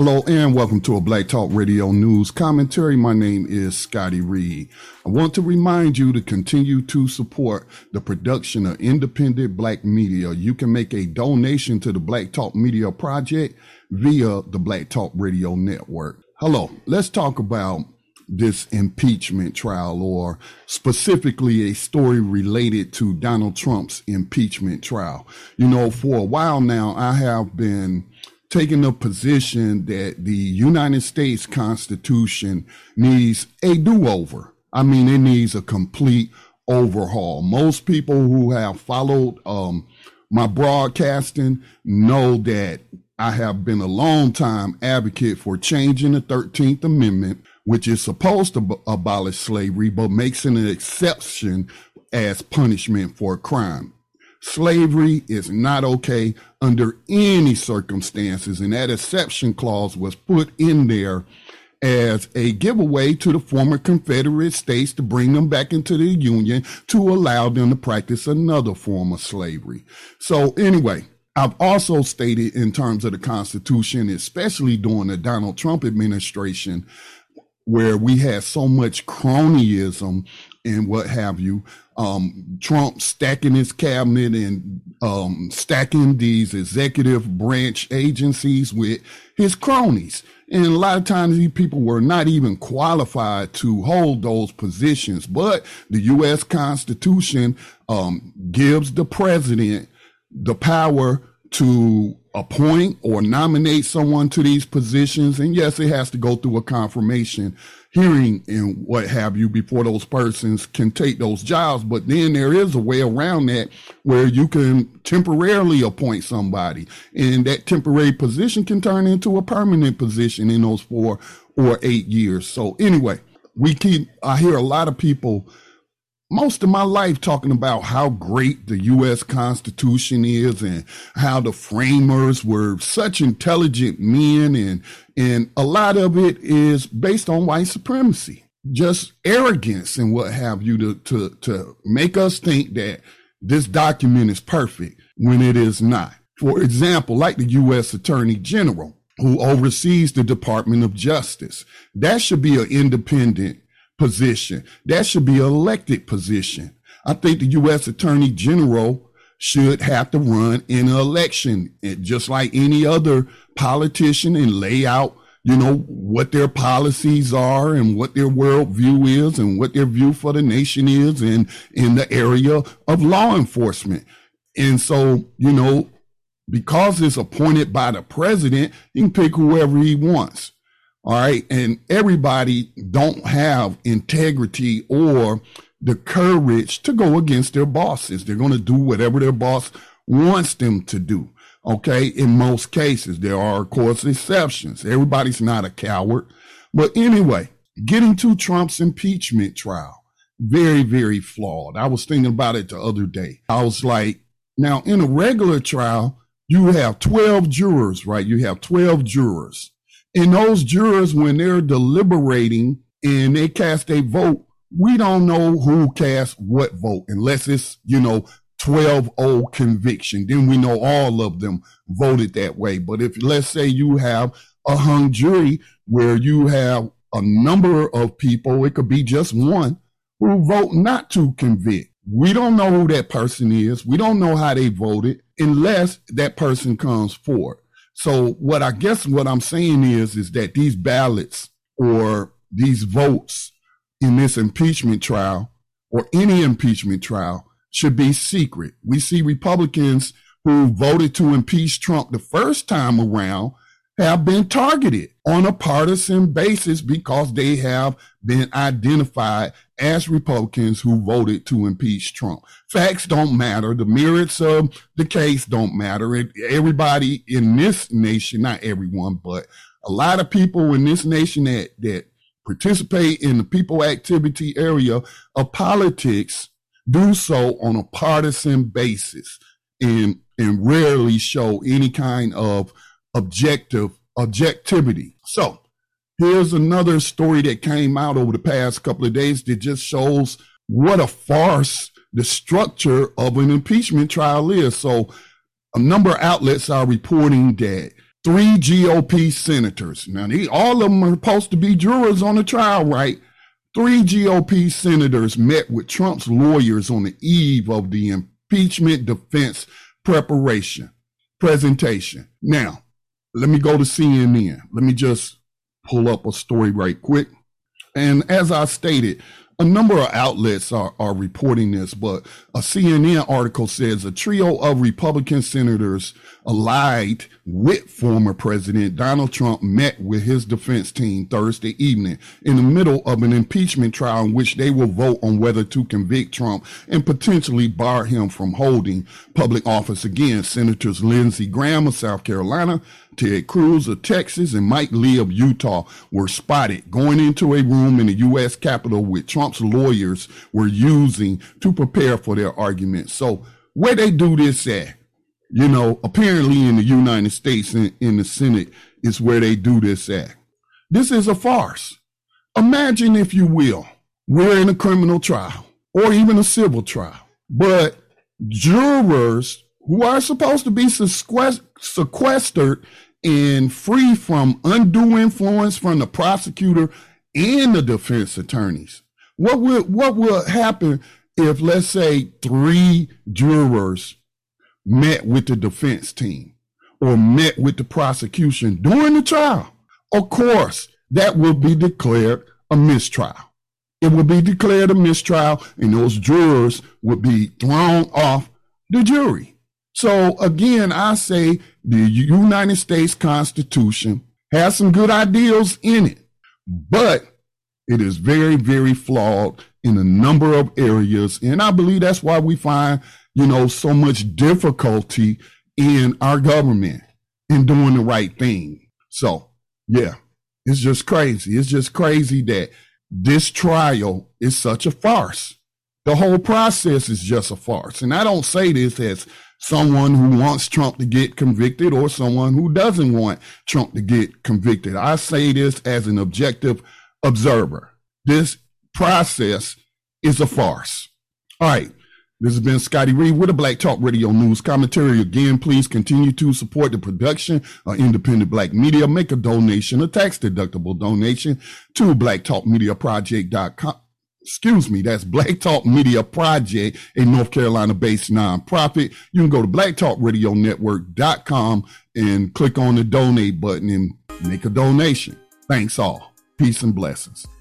Hello and welcome to a Black Talk Radio News Commentary. My name is Scotty Reed. I want to remind you to continue to support the production of independent black media. You can make a donation to the Black Talk Media Project via the Black Talk Radio Network. Hello, let's talk about this impeachment trial, or specifically a story related to Donald Trump's impeachment trial. You know, for a while now, I have been taking the position that the United States Constitution needs a do-over. I mean, it needs a complete overhaul. Most people who have followed my broadcasting know that I have been a long-time advocate for changing the 13th Amendment, which is supposed to abolish slavery, but makes it an exception as punishment for crime. Slavery is not okay under any circumstances, and that exception clause was put in there as a giveaway to the former Confederate states to bring them back into the Union to allow them to practice another form of slavery. So anyway, I've also stated in terms of the Constitution, especially during the Donald Trump administration, where we had so much cronyism and what have you, Trump stacking his cabinet and stacking these executive branch agencies with his cronies. And a lot of times these people were not even qualified to hold those positions. But the U.S. Constitution gives the president the power to appoint or nominate someone to these positions. And yes, it has to go through a confirmation hearing and what have you before those persons can take those jobs. But then there is a way around that where you can temporarily appoint somebody, and that temporary position can turn into a permanent position in those 4 or 8 years. So anyway, I hear a lot of people most of my life talking about how great the U.S. Constitution is and how the framers were such intelligent men, and a lot of it is based on white supremacy, just arrogance and what have you, to make us think that this document is perfect when it is not. For example, like the U.S. Attorney General, who oversees the Department of Justice, that should be an independent position. That should be an elected position. I think the U.S. Attorney General should have to run in an election, and just like any other politician, and lay out, you know, what their policies are and what their worldview is and what their view for the nation is and in the area of law enforcement. And so, you know, because it's appointed by the president, he can pick whoever he wants. All right. And everybody don't have integrity or the courage to go against their bosses. They're going to do whatever their boss wants them to do. OK, in most cases, there are, of course, exceptions. Everybody's not a coward. But anyway, getting to Trump's impeachment trial, very, very flawed. I was thinking about it the other day. I was like, now, in a regular trial, you have 12 jurors, right? You have 12 jurors. And those jurors, when they're deliberating and they cast a vote, we don't know who cast what vote unless it's, you know, 12-0 conviction. Then we know all of them voted that way. But if, let's say, you have a hung jury where you have a number of people, it could be just one, who vote not to convict. We don't know who that person is. We don't know how they voted unless that person comes forward. So what I guess what I'm saying is that these ballots or these votes in this impeachment trial or any impeachment trial should be secret. We see Republicans who voted to impeach Trump the first time around have been targeted on a partisan basis because they have been identified as Republicans who voted to impeach Trump. Facts don't matter. The merits of the case don't matter. Everybody in this nation, not everyone, but a lot of people in this nation that participate in the people activity area of politics do so on a partisan basis and rarely show any kind of objectivity. So here's another story that came out over the past couple of days that just shows what a farce the structure of an impeachment trial is. So a number of outlets are reporting that three GOP senators. Now, all of them are supposed to be jurors on the trial, right? Three GOP senators met with Trump's lawyers on the eve of the impeachment defense presentation. Now, let me go to CNN. Let me just pull up a story right quick. And as I stated, a number of outlets are reporting this, but a CNN article says a trio of Republican senators allied with former President Donald Trump met with his defense team Thursday evening in the middle of an impeachment trial in which they will vote on whether to convict Trump and potentially bar him from holding public office again. Senators Lindsey Graham of South Carolina, Ted Cruz of Texas, and Mike Lee of Utah were spotted going into a room in the U.S. Capitol with Trump's lawyers were using to prepare for their argument. So where they do this at, you know, apparently in the United States in the Senate is where they do this at. This is a farce. Imagine, if you will, we're in a criminal trial or even a civil trial, but jurors who are supposed to be sequestered and free from undue influence from the prosecutor and the defense attorneys. What would happen if, let's say, three jurors met with the defense team or met with the prosecution during the trial? Of course, that would be declared a mistrial. It would be declared a mistrial, and those jurors would be thrown off the jury. So again, I say the United States Constitution has some good ideals in it, but it is very, very flawed in a number of areas. And I believe that's why we find, you know, so much difficulty in our government in doing the right thing. So, yeah, it's just crazy. It's just crazy that this trial is such a farce. The whole process is just a farce. And I don't say this as someone who wants Trump to get convicted or someone who doesn't want Trump to get convicted. I say this as an objective observer. This process is a farce. All right. This has been Scotty Reed with a Black Talk Radio News commentary. Again, please continue to support the production of independent black media. Make a donation, a tax-deductible donation to blacktalkmediaproject.com. Excuse me, that's Black Talk Media Project, a North Carolina-based nonprofit. You can go to blacktalkradionetwork.com and click on the donate button and make a donation. Thanks all. Peace and blessings.